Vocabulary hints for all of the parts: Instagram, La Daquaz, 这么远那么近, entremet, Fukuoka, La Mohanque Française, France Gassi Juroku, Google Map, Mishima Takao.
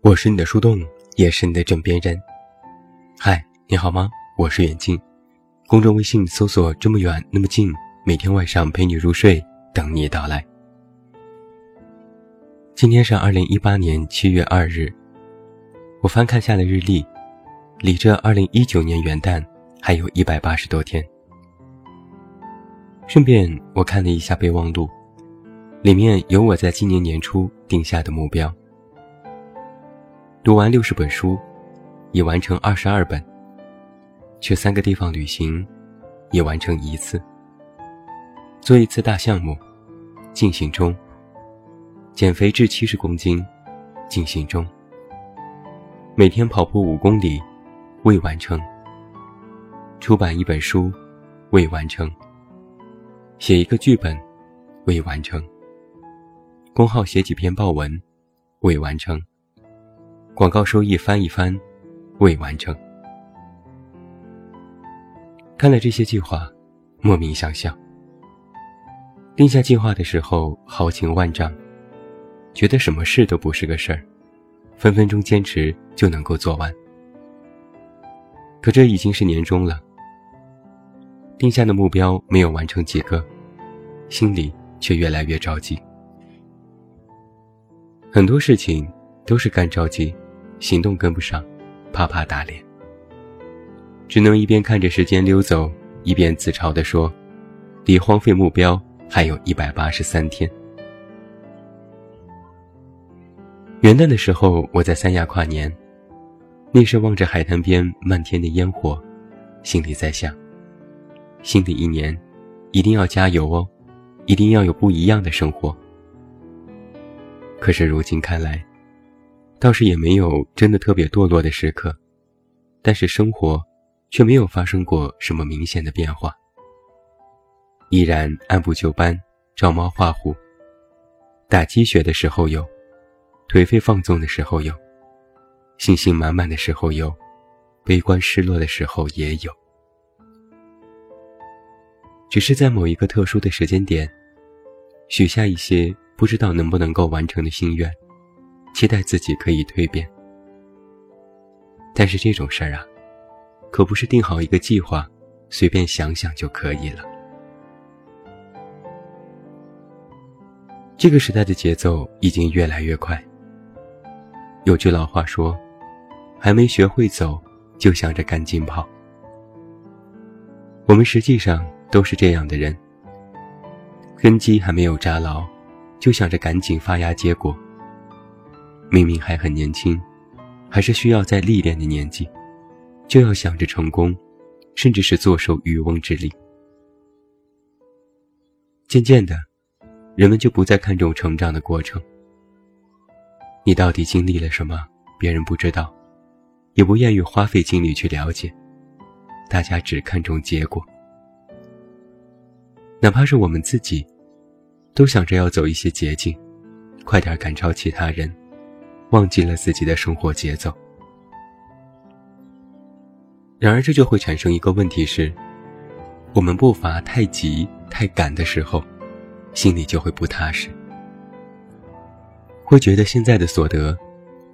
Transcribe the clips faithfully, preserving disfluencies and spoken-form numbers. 我是你的树洞，也是你的枕边人。嗨，你好吗？我是远近，公众微信搜索这么远那么近，每天晚上陪你入睡，等你到来。今天是二零一八年七月二日，我翻看下了日历，离这二零一九年元旦还有一百八十多天。顺便我看了一下备忘录，里面有我在今年年初定下的目标，读完六十本书，已完成二十二本，去三个地方旅行，也完成一次，做一次大项目，进行中，减肥至七十公斤，进行中，每天跑步五公里，未完成，出版一本书，未完成，写一个剧本，未完成，公号写几篇报文，未完成，广告收益翻一翻，未完成。看了这些计划，莫名想笑。定下计划的时候豪情万丈，觉得什么事都不是个事儿，分分钟坚持就能够做完。可这已经是年终了，定下的目标没有完成几个，心里却越来越着急。很多事情都是干着急，行动跟不上，啪啪打脸，只能一边看着时间溜走，一边自嘲地说离荒废目标还有一百八十三天。元旦的时候我在三亚跨年，那时望着海滩边漫天的烟火，心里在想，新的一年一定要加油哦，一定要有不一样的生活。可是如今看来，倒是也没有真的特别堕落的时刻，但是生活却没有发生过什么明显的变化，依然按部就班，照猫画虎，打鸡血的时候有，颓废放纵的时候有，信心满满的时候有，悲观失落的时候也有，只是在某一个特殊的时间点，许下一些不知道能不能够完成的心愿，期待自己可以蜕变。但是这种事儿啊，可不是定好一个计划随便想想就可以了。这个时代的节奏已经越来越快，有句老话说，还没学会走就想着赶紧跑。我们实际上都是这样的人，根基还没有扎牢，就想着赶紧发芽结果，明明还很年轻，还是需要在历练的年纪，就要想着成功，甚至是坐收渔翁之利。渐渐的，人们就不再看重成长的过程。你到底经历了什么，别人不知道，也不愿意花费精力去了解，大家只看重结果。哪怕是我们自己，都想着要走一些捷径，快点赶超其他人，忘记了自己的生活节奏。然而这就会产生一个问题是，我们步伐太急太赶的时候，心里就会不踏实，会觉得现在的所得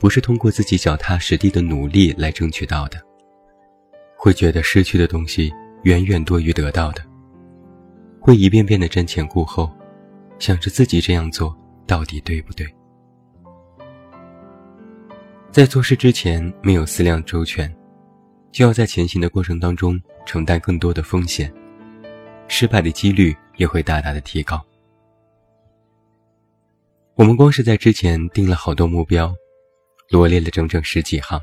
不是通过自己脚踏实地的努力来争取到的，会觉得失去的东西远远多于得到的，会一遍遍的瞻前顾后，想着自己这样做到底对不对。在做事之前没有思量周全，就要在前行的过程当中承担更多的风险，失败的几率也会大大的提高。我们光是在之前定了好多目标，罗列了整整十几行，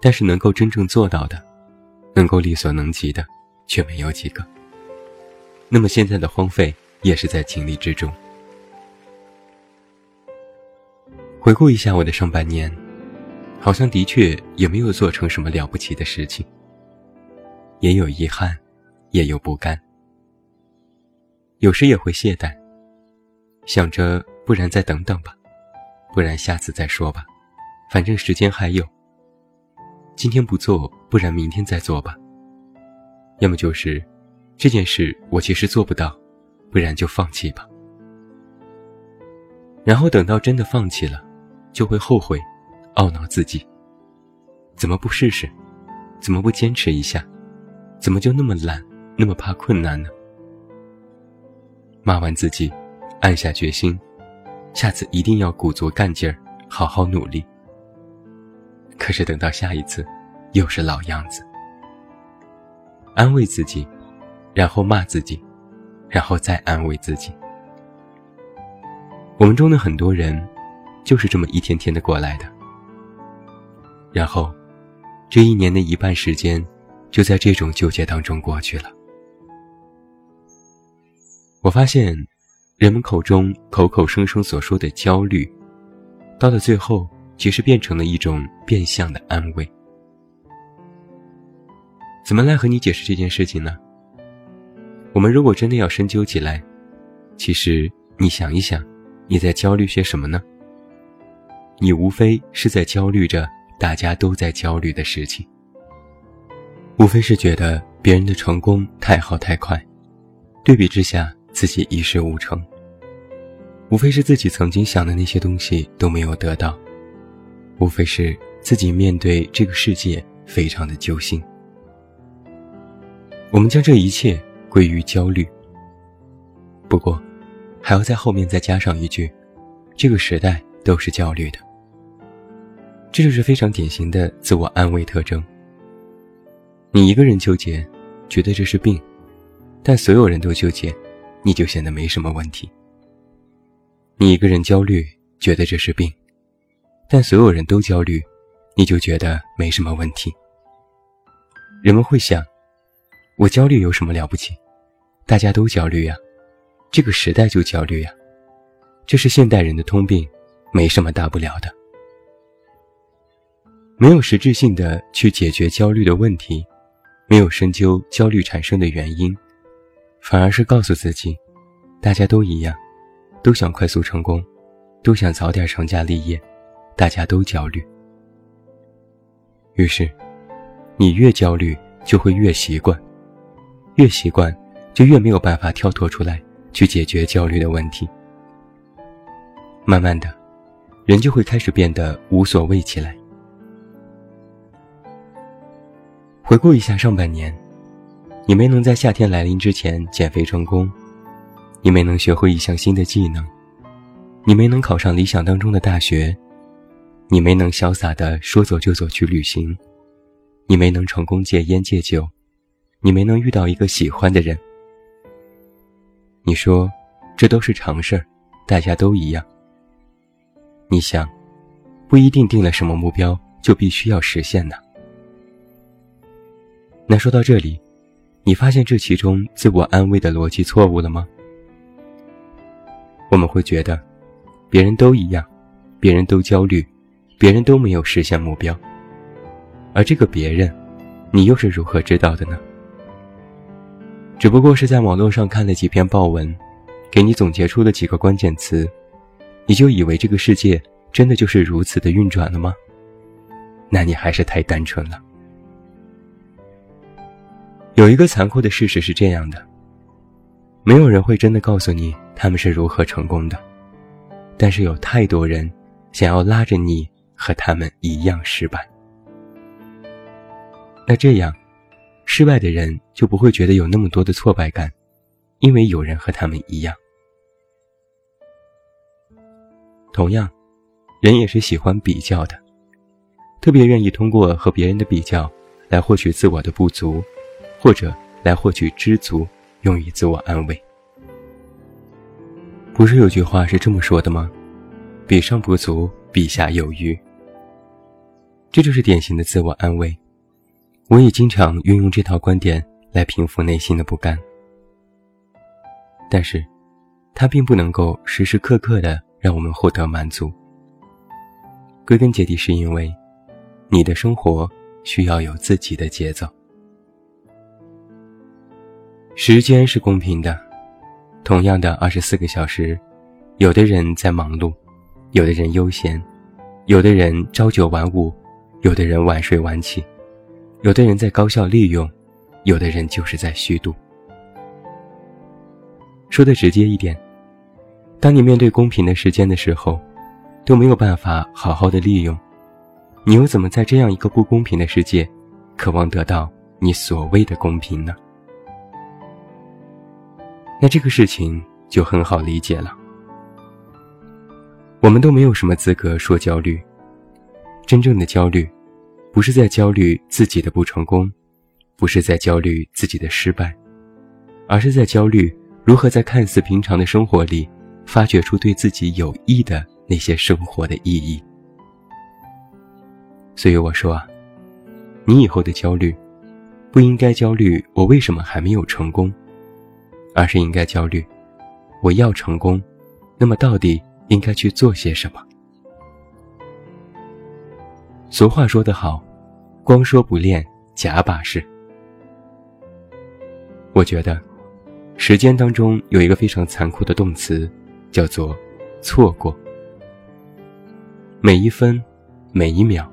但是能够真正做到的，能够力所能及的，却没有几个。那么现在的荒废也是在情理之中。回顾一下我的上半年，好像的确也没有做成什么了不起的事情，也有遗憾，也有不甘，有时也会懈怠，想着不然再等等吧，不然下次再说吧，反正时间还有，今天不做，不然明天再做吧，要么就是这件事我其实做不到，不然就放弃吧。然后等到真的放弃了，就会后悔，懊恼自己怎么不试试，怎么不坚持一下，怎么就那么懒，那么怕困难呢？骂完自己，暗下决心，下次一定要鼓足干劲儿，好好努力。可是等到下一次，又是老样子。安慰自己，然后骂自己，然后再安慰自己。我们中的很多人就是这么一天天的过来的，然后这一年的一半时间就在这种纠结当中过去了。我发现人们口中口口声声所说的焦虑，到了最后其实变成了一种变相的安慰。怎么来和你解释这件事情呢？我们如果真的要深究起来，其实你想一想，你在焦虑些什么呢？你无非是在焦虑着大家都在焦虑的事情，无非是觉得别人的成功太好太快，对比之下自己一事无成，无非是自己曾经想的那些东西都没有得到，无非是自己面对这个世界非常的揪心。我们将这一切归于焦虑，不过还要在后面再加上一句，这个时代都是焦虑的。这就是非常典型的自我安慰特征。你一个人纠结，觉得这是病，但所有人都纠结，你就显得没什么问题。你一个人焦虑，觉得这是病，但所有人都焦虑，你就觉得没什么问题。人们会想，我焦虑有什么了不起？大家都焦虑呀，这个时代就焦虑呀，这是现代人的通病，没什么大不了的。没有实质性的去解决焦虑的问题，没有深究焦虑产生的原因，反而是告诉自己，大家都一样，都想快速成功，都想早点成家立业，大家都焦虑。于是，你越焦虑就会越习惯，越习惯就越没有办法跳脱出来去解决焦虑的问题。慢慢的，人就会开始变得无所谓起来。回顾一下上半年，你没能在夏天来临之前减肥成功，你没能学会一项新的技能，你没能考上理想当中的大学，你没能潇洒地说走就走去旅行，你没能成功戒烟戒酒，你没能遇到一个喜欢的人。你说这都是常事儿，大家都一样。你想不一定定了什么目标就必须要实现呢。那说到这里，你发现这其中自我安慰的逻辑错误了吗？我们会觉得别人都一样，别人都焦虑，别人都没有实现目标，而这个别人你又是如何知道的呢？只不过是在网络上看了几篇报文，给你总结出了几个关键词，你就以为这个世界真的就是如此的运转了吗？那你还是太单纯了。有一个残酷的事实是这样的，没有人会真的告诉你他们是如何成功的，但是有太多人想要拉着你和他们一样失败。那这样，失败的人就不会觉得有那么多的挫败感，因为有人和他们一样。同样，人也是喜欢比较的，特别愿意通过和别人的比较来获取自我的不足，或者来获取知足，用于自我安慰。不是有句话是这么说的吗？比上不足，比下有余。这就是典型的自我安慰。我也经常运用这套观点来平复内心的不甘，但是它并不能够时时刻刻地让我们获得满足。归根结底是因为你的生活需要有自己的节奏。时间是公平的，同样的二十四个小时，有的人在忙碌，有的人悠闲，有的人朝九晚五，有的人晚睡晚起，有的人在高效利用，有的人就是在虚度。说的直接一点，当你面对公平的时间的时候，都没有办法好好的利用，你又怎么在这样一个不公平的世界，渴望得到你所谓的公平呢？那这个事情就很好理解了。我们都没有什么资格说焦虑，真正的焦虑，不是在焦虑自己的不成功，不是在焦虑自己的失败，而是在焦虑如何在看似平常的生活里，发掘出对自己有益的那些生活的意义。所以我说啊，你以后的焦虑，不应该焦虑我为什么还没有成功，而是应该焦虑，我要成功，那么到底应该去做些什么？俗话说得好，光说不练，假把式。我觉得，时间当中有一个非常残酷的动词，叫做错过。每一分，每一秒，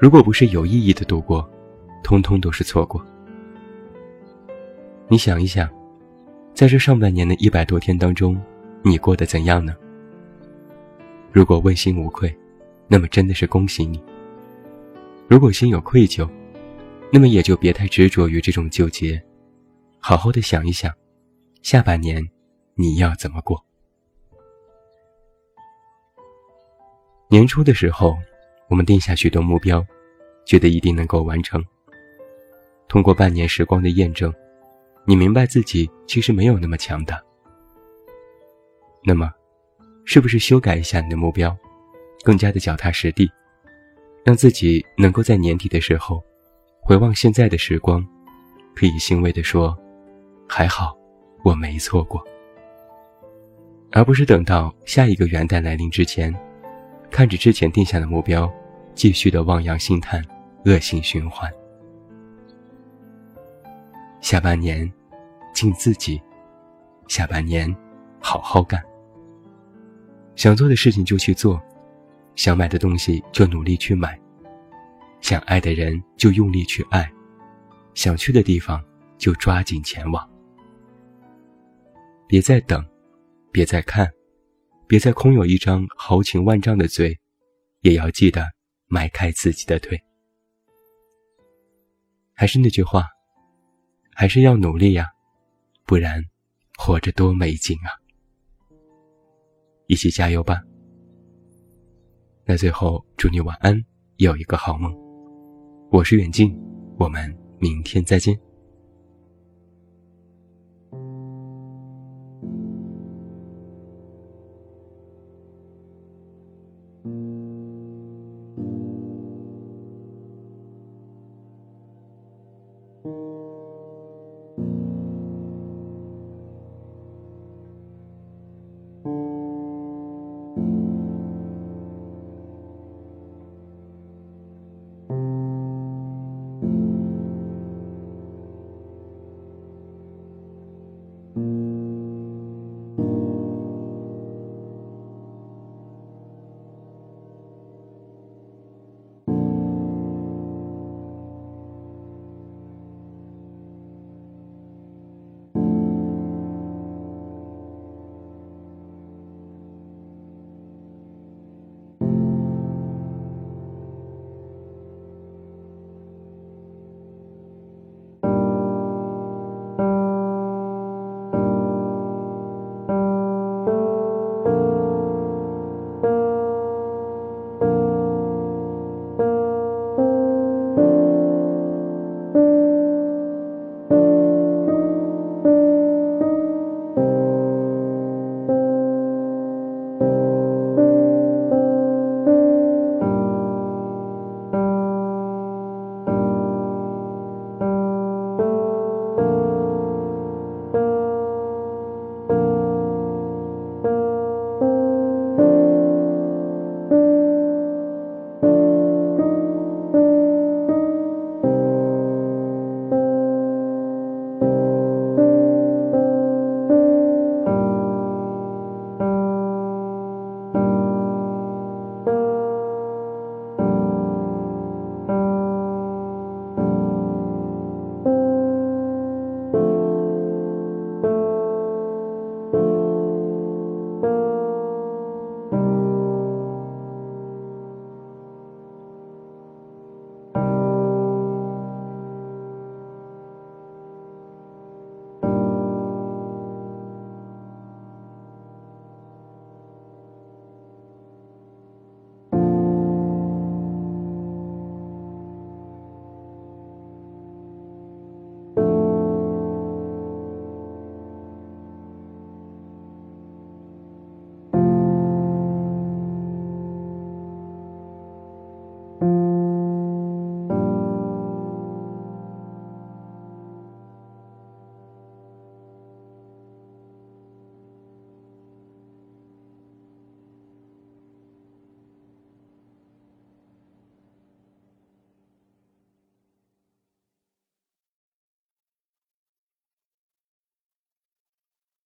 如果不是有意义的度过，通通都是错过。你想一想，在这上半年的一百多天当中，你过得怎样呢？如果问心无愧，那么真的是恭喜你；如果心有愧疚，那么也就别太执着于这种纠结，好好的想一想，下半年你要怎么过？年初的时候，我们定下许多目标，觉得一定能够完成。通过半年时光的验证，你明白自己其实没有那么强大。那么，是不是修改一下你的目标，更加的脚踏实地，让自己能够在年底的时候，回望现在的时光，可以欣慰地说，还好，我没错过。而不是等到下一个元旦来临之前，看着之前定下的目标，继续的望洋兴叹，恶性循环。下半年尽自己，下半年好好干，想做的事情就去做，想买的东西就努力去买，想爱的人就用力去爱，想去的地方就抓紧前往。别再等，别再看，别再空有一张豪情万丈的嘴，也要记得迈开自己的腿。还是那句话，还是要努力呀，不然活着多没劲啊！一起加油吧！那最后祝你晚安，有一个好梦。我是远近，我们明天再见。